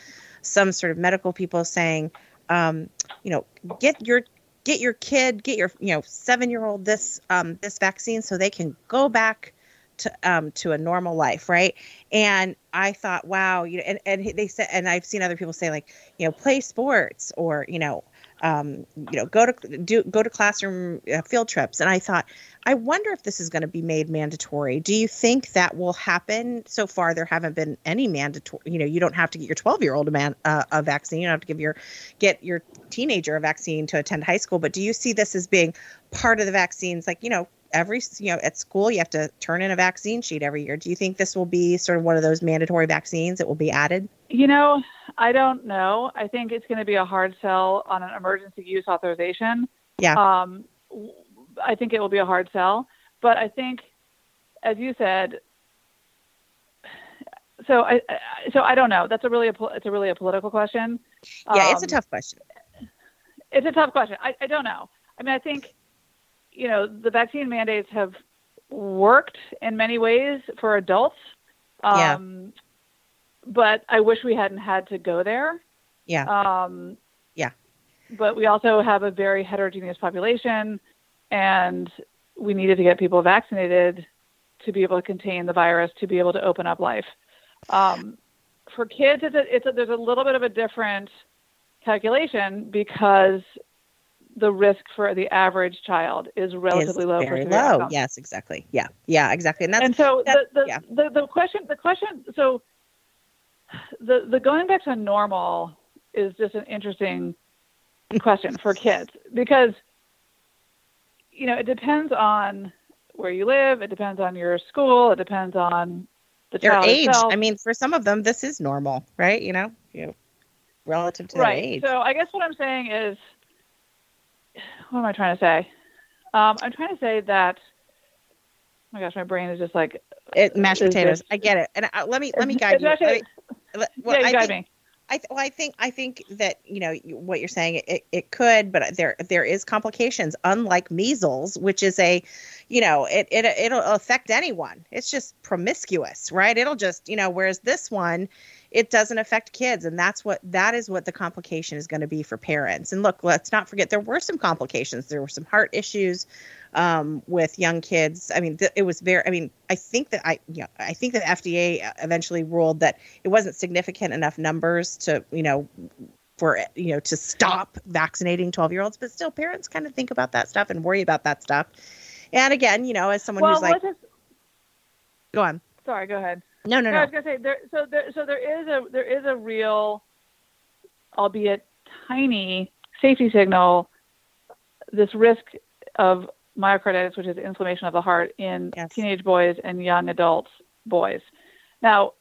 some sort of medical people saying, um, you know, get your Get your kid, get your, you know, seven-year-old this um, this vaccine so they can go back to um, to a normal life, right? And I thought, wow, you know, and, and they said, and I've seen other people say like, you know, play sports or you know, um, you know, go to do go to classroom uh, field trips. And I thought, I wonder if this is going to be made mandatory. Do you think that will happen? So far, there haven't been any mandatory. You know, you don't have to get your twelve-year-old a man uh, a vaccine. You don't have to give your get your teenager a vaccine to attend high school. But do you see this as being part of the vaccines? Like, you know, every you know at school you have to turn in a vaccine sheet every year. Do you think this will be sort of one of those mandatory vaccines that will be added? You know, I don't know. I think it's going to be a hard sell on an emergency use authorization. Yeah. Um, I think it will be a hard sell, but I think, as you said, so I, I so I don't know. That's a really a, it's a really a political question. Yeah, um, it's a tough question. It's a tough question. I, I don't know. I mean, I think, you know, the vaccine mandates have worked in many ways for adults. Um, yeah. But I wish we hadn't had to go there. Yeah. Um, yeah. But we also have a very heterogeneous population. And we needed to get people vaccinated to be able to contain the virus, to be able to open up life. Um, for kids, it's a, it's a, there's a little bit of a different calculation because the risk for the average child is relatively is low. Very for low. Outcomes. Yes, exactly. Yeah, yeah, exactly. And, that's, and so that's, the, the, yeah. the the question, the question, so the the going back to normal is just an interesting question for kids because. You know, it depends on where you live. It depends on your school. It depends on the your child age. Itself. I mean, for some of them, this is normal, right? You know, you relative to right. their age. So I guess what I'm saying is, what am I trying to say? Um, I'm trying to say that, oh my gosh, my brain is just like. It, mashed potatoes. This, I get it. And I, let me, let me guide you. Actually, let me, well, yeah, you I guide think, me. I, well, I think, I think that, you know, what you're saying, it, it could, but there, there is complications, unlike measles, which is a, you know, it, it, it'll affect anyone. It's just promiscuous, right? It'll just, you know, whereas this one, it doesn't affect kids. And that's what, that is what the complication is going to be for parents. And look, let's not forget, there were some complications. There were some heart issues um, with young kids. I mean, th- it was very, I mean, I think that I, you know, I think that F D A eventually ruled that it wasn't significant enough numbers to, you know, for, you know, to stop vaccinating twelve year olds, but still parents kind of think about that stuff and worry about that stuff. And again, you know, as someone well, who's like, is... go on. Sorry, go ahead. No, no, no. no. I was gonna say there. So there. So there is a there is a real, albeit tiny, safety signal. This risk of myocarditis, which is inflammation of the heart, in yes. teenage boys and young adults boys. Now,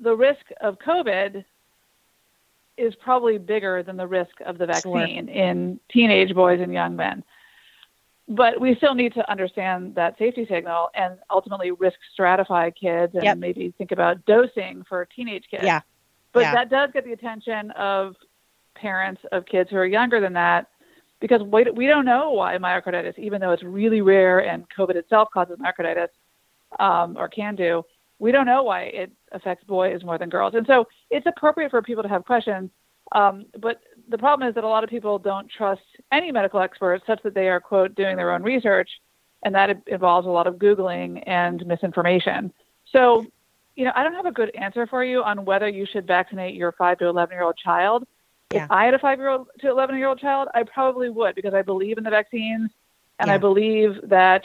the risk of COVID is probably bigger than the risk of the vaccine sure. in teenage boys and young men. But we still need to understand that safety signal and ultimately risk stratify kids and yep. maybe think about dosing for teenage kids. Yeah. But yeah. that does get the attention of parents of kids who are younger than that, because we, we don't know why myocarditis, even though it's really rare and COVID itself causes myocarditis um, or can do, we don't know why it affects boys more than girls. And so it's appropriate for people to have questions. Um, but the problem is that a lot of people don't trust any medical experts such that they are, quote, doing their own research. And that involves a lot of Googling and misinformation. So, you know, I don't have a good answer for you on whether you should vaccinate your five to eleven year old child. Yeah. If I had a five year old to eleven year old child, I probably would, because I believe in the vaccines. And yeah. I believe that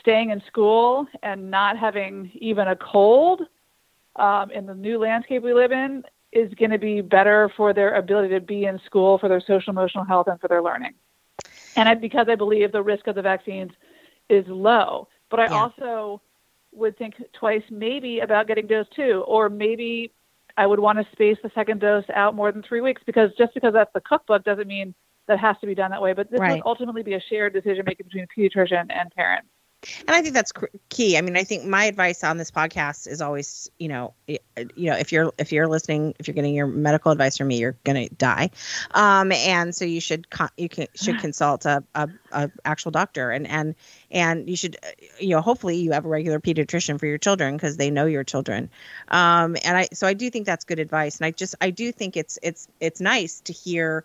staying in school and not having even a cold um, in the new landscape we live in is going to be better for their ability to be in school, for their social emotional health, and for their learning. And I, because I believe the risk of the vaccines is low, but I yeah. also would think twice maybe about getting dose two, or maybe I would want to space the second dose out more than three weeks because just because that's the cookbook doesn't mean that has to be done that way. But this right. would ultimately be a shared decision making between a pediatrician and parents. And I think that's key. I mean, I think my advice on this podcast is always, you know, you know, if you're if you're listening, if you're getting your medical advice from me, you're going to die. Um, and so you should con- you can, should consult a, a, a actual doctor, and and and you should, you know, hopefully you have a regular pediatrician for your children because they know your children. Um, and I so I do think that's good advice. And I just I do think it's it's it's nice to hear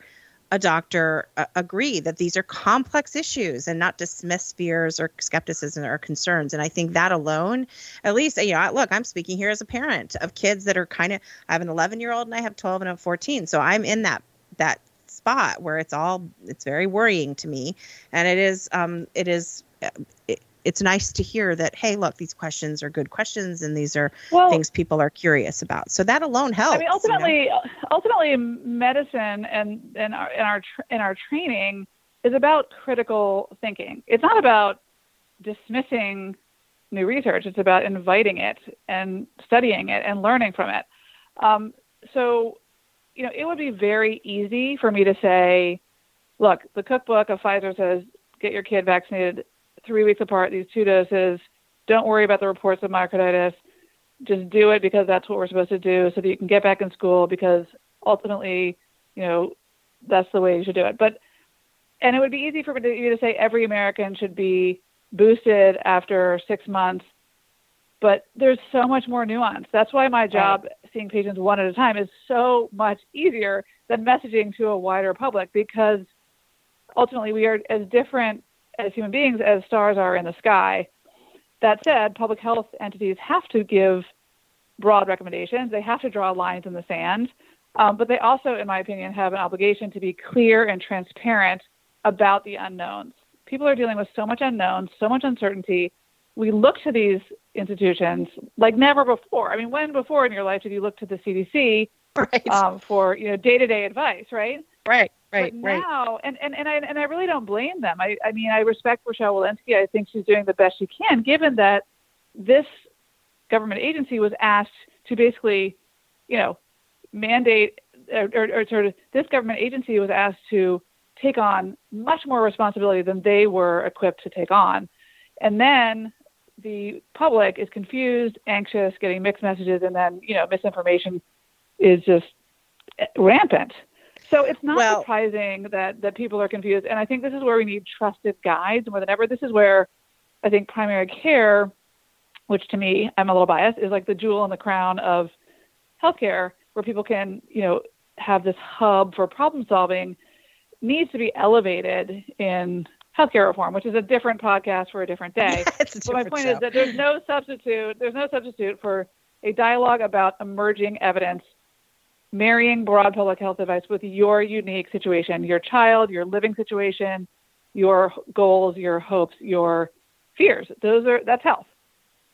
a doctor uh, agree that these are complex issues and not dismiss fears or skepticism or concerns. And I think that alone, at least, you know, look, I'm speaking here as a parent of kids that are kind of, I have an eleven year old and I have twelve and I'm fourteen. So I'm in that, that spot where it's all, it's very worrying to me. And it is, um, it is, it, it's nice to hear that, hey, look, these questions are good questions and these are well, things people are curious about. So that alone helps. I mean, ultimately, you know? ultimately medicine and, and our, and our, tra- and our training is about critical thinking. It's not about dismissing new research. It's about inviting it and studying it and learning from it. Um, so, you know, it would be very easy for me to say, look, the cookbook of Pfizer says, get your kid vaccinated three weeks apart, these two doses, don't worry about the reports of myocarditis, just do it because that's what we're supposed to do so that you can get back in school because ultimately, you know, that's the way you should do it. But, and it would be easy for me to say every American should be boosted after six months, but there's so much more nuance. That's why my job, seeing patients one at a time, is so much easier than messaging to a wider public, because ultimately we are as different as human beings as stars are in the sky. That said, public health entities have to give broad recommendations. They have to draw lines in the sand. Um, but they also, in my opinion, have an obligation to be clear and transparent about the unknowns. People are dealing with so much unknown, so much uncertainty. We look to these institutions like never before. I mean, when before in your life did you look to the C D C right. um, for, you know, day-to-day advice, right? Right. Right, but now, right. and, and, and I and I really don't blame them. I, I mean, I respect Rochelle Walensky. I think she's doing the best she can, given that this government agency was asked to basically, you know, mandate or, or sort of this government agency was asked to take on much more responsibility than they were equipped to take on. And then the public is confused, anxious, getting mixed messages, and then, you know, misinformation is just rampant. So it's not well, surprising that, that people are confused. And I think this is where we need trusted guides more than ever. This is where I think primary care, which to me, I'm a little biased, is like the jewel in the crown of healthcare, where people can, you know, have this hub for problem solving, needs to be elevated in healthcare reform, which is a different podcast for a different day. It's a different but my point show. Is that there's no substitute. There's no substitute for a dialogue about emerging evidence, marrying broad public health advice with your unique situation, your child, your living situation, your goals, your hopes, your fears. Those are that's health,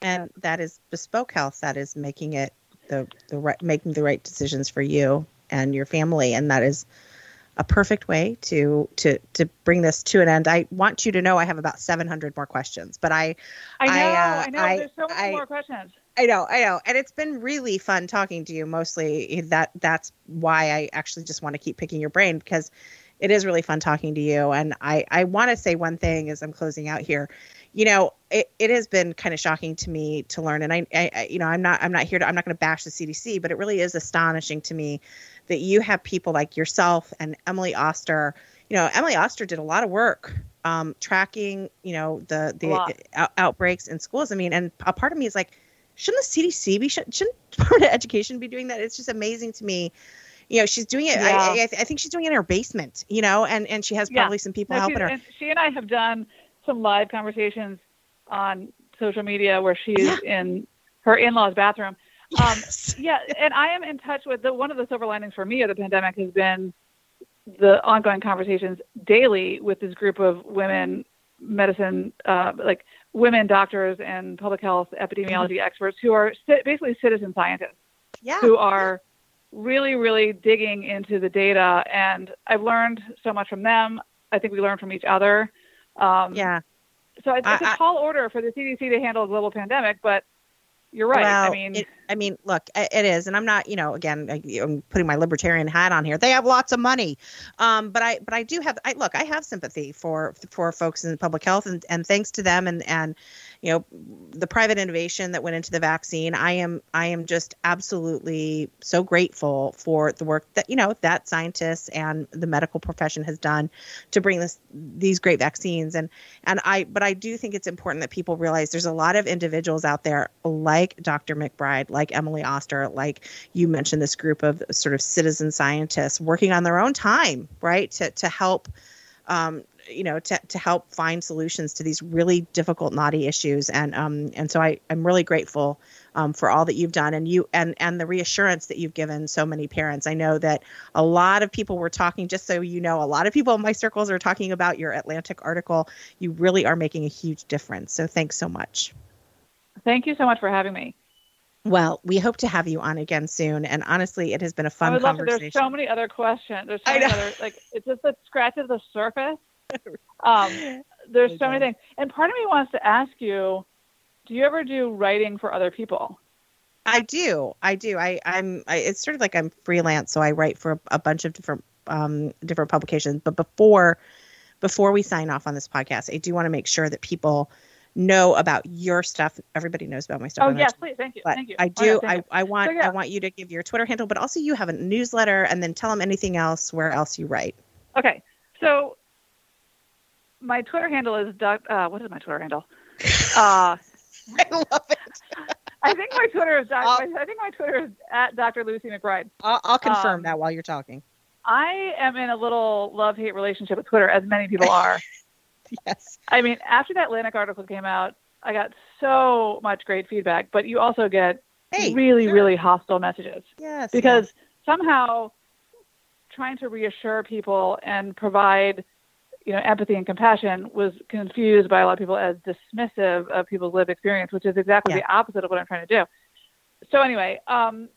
and that is bespoke health. That is making it the the right, making the right decisions for you and your family, and that is a perfect way to to to bring this to an end. I want you to know I have about seven hundred more questions, but I I know I, uh, I know I, there's so many more questions. I know, I know. And it's been really fun talking to you mostly. That that's why I actually just want to keep picking your brain, because it is really fun talking to you. And I, I want to say one thing as I'm closing out here. You know, it, it has been kind of shocking to me to learn. And I, I you know, I'm not I'm not here to I'm not going to bash the C D C, but it really is astonishing to me that you have people like yourself and Emily Oster. You know, Emily Oster did a lot of work um, tracking, you know, the, the out- outbreaks in schools. I mean, and a part of me is like, shouldn't the C D C be, shouldn't Department of Education be doing that? It's just amazing to me. You know, she's doing it. Yeah. I, I, th- I think she's doing it in her basement, you know, and, and she has probably yeah. some people no, helping her. And she and I have done some live conversations on social media where she's yeah. in her in-law's bathroom. Yes. Um, yeah. And I am in touch with the, one of the silver linings for me of the pandemic has been the ongoing conversations daily with this group of women medicine, uh, like women doctors and public health epidemiology mm-hmm. experts who are si- basically citizen scientists yeah. who are really, really digging into the data. And I've learned so much from them. I think we learn from each other. Um, yeah. So it's, it's I, a tall I, order for the C D C to handle a global pandemic, but you're right. Well, I mean, it, I mean, look, it is, and I'm not, you know, again, I, I'm putting my libertarian hat on here. They have lots of money, um, but I, but I do have, I look, I have sympathy for for folks in public health, and, and thanks to them, and and you know, the private innovation that went into the vaccine. I am, I am just absolutely so grateful for the work that you know that scientists and the medical profession has done to bring this these great vaccines, and and I, but I do think it's important that people realize there's a lot of individuals out there like. Like Doctor McBride, like Emily Oster, like you mentioned, this group of sort of citizen scientists working on their own time, right, to to help, um, you know, to to help find solutions to these really difficult, knotty issues. And um, and so I I'm really grateful um, for all that you've done, and you and and the reassurance that you've given so many parents. I know that a lot of people were talking. Just so you know, a lot of people in my circles are talking about your Atlantic article. You really are making a huge difference. So thanks so much. Thank you so much for having me. Well, we hope to have you on again soon. And honestly, it has been a fun I would love conversation. To, there's so many other questions. There's so many other, like, it's just the scratch of the surface. Um, there's so many things. And part of me wants to ask you, do you ever do writing for other people? I do. I do. I, I'm, I, it's sort of like I'm freelance. So I write for a, a bunch of different, um, different publications. But before, before we sign off on this podcast, I do want to make sure that people know about your stuff. Everybody knows about my stuff. Oh yes, please. Thank you. But thank you. I do. Oh, yeah, I, I want, so, yeah. I want you to give your Twitter handle, but also you have a newsletter, and then tell them anything else, where else you write. Okay. So my Twitter handle is, uh, what is my Twitter handle? Uh, I love it. I think my Twitter is, doc- I think my Twitter is at Doctor Lucy McBride. I'll, I'll confirm um, that while you're talking. I am in a little love-hate relationship with Twitter, as many people are. Yes. I mean, after that Atlantic article came out, I got so much great feedback, but you also get hey, really, sure. really hostile messages. Yes. Because yes. somehow trying to reassure people and provide, you know, empathy and compassion was confused by a lot of people as dismissive of people's lived experience, which is exactly yeah. the opposite of what I'm trying to do. So anyway, um,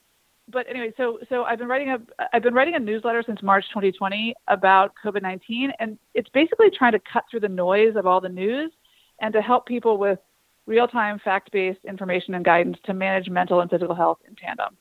but anyway, so so I've been writing a I've been writing a newsletter since March twenty twenty about COVID nineteen, and it's basically trying to cut through the noise of all the news and to help people with real-time, fact-based information and guidance to manage mental and physical health in tandem.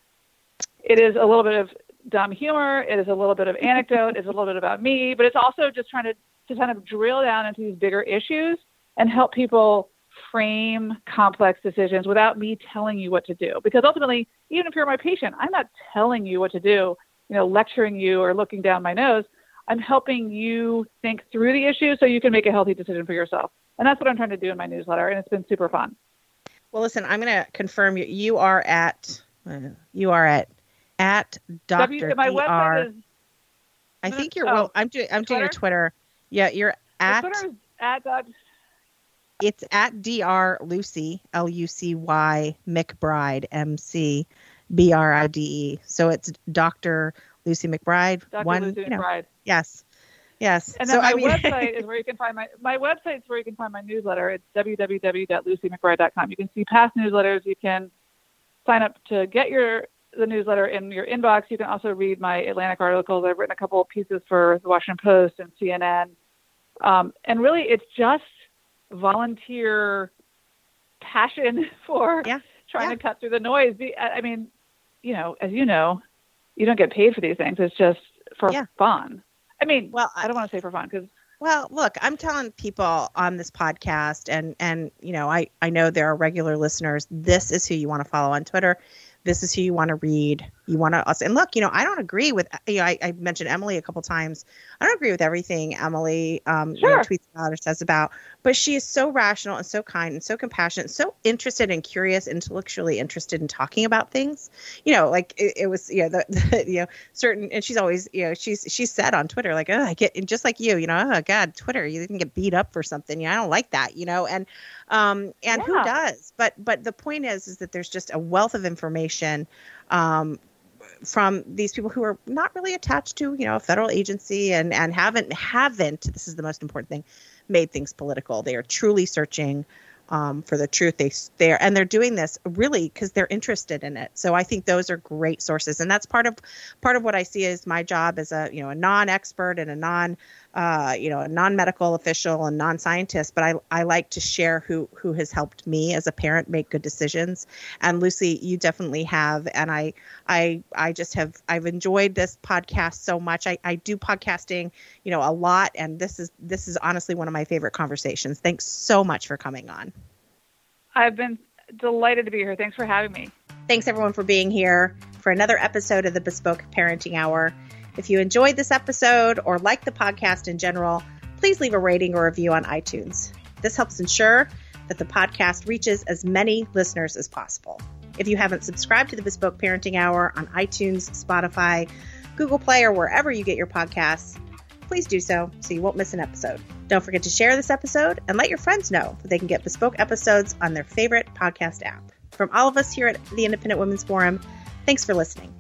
It is a little bit of dumb humor. It is a little bit of anecdote. It's a little bit about me, but it's also just trying to, to kind of drill down into these bigger issues and help people frame complex decisions without me telling you what to do. Because ultimately, even if you're my patient, I'm not telling you what to do, you know, lecturing you or looking down my nose. I'm helping you think through the issue so you can make a healthy decision for yourself. And that's what I'm trying to do in my newsletter. And it's been super fun. Well, listen, I'm going to confirm you, you are at, uh, you are at, at Doctor My website is, I think you're, oh, well, I'm doing, I'm Twitter? doing your Twitter. Yeah. You're at, Twitter is at uh, it's at Doctor Lucy, L U C Y McBride, M C B R I D E. So it's Doctor Lucy McBride. Doctor One, Lucy you know, McBride. Yes. Yes. And then so, my I mean, website is where you can find my, my website is where you can find my newsletter. It's w w w dot lucy mcbride dot com. You can see past newsletters. You can sign up to get your, the newsletter in your inbox. You can also read my Atlantic articles. I've written a couple of pieces for the Washington Post and C N N. Um, and really it's just volunteer passion for yeah. trying yeah. to cut through the noise. I mean, you know, as you know, you don't get paid for these things. It's just for yeah. fun. I mean, well, I don't want to say for fun because. Well, look, I'm telling people on this podcast and, and, you know, I, I know there are regular listeners. This is who you want to follow on Twitter. This is who you want to read. You want to, and look, you know, I don't agree with, you know, I, I mentioned Emily a couple times. I don't agree with everything Emily um, sure. you know, tweets about or says about, but she is so rational and so kind and so compassionate, so interested and curious, intellectually interested in talking about things, you know, like it, it was, you know, the, the, you know, certain, and she's always, you know, she's, she said on Twitter, like, oh, I get, and just like you, you know, oh God, Twitter, you didn't get beat up for something. Yeah, I don't like that, you know, and, um, and yeah. who does, but, but the point is, is that there's just a wealth of information Um, from these people who are not really attached to, you know, a federal agency and, and haven't, haven't, this is the most important thing, made things political. They are truly searching um, for the truth. They, they're, and they're doing this really because they're interested in it. So I think those are great sources. And that's part of, part of what I see as my job as a, you know, a non-expert and a non, uh, you know, a non-medical official and non-scientist, but I, I like to share who, who has helped me as a parent make good decisions. And Lucy, you definitely have. And I, I, I just have, I've enjoyed this podcast so much. I, I do podcasting, you know, a lot. And this is, this is honestly one of my favorite conversations. Thanks so much for coming on. I've been delighted to be here. Thanks for having me. Thanks everyone for being here for another episode of the Bespoke Parenting Hour. If you enjoyed this episode or like the podcast in general, please leave a rating or review on iTunes. This helps ensure that the podcast reaches as many listeners as possible. If you haven't subscribed to the Bespoke Parenting Hour on iTunes, Spotify, Google Play, or wherever you get your podcasts, please do so so you won't miss an episode. Don't forget to share this episode and let your friends know that they can get bespoke episodes on their favorite podcast app. From all of us here at the Independent Women's Forum, thanks for listening.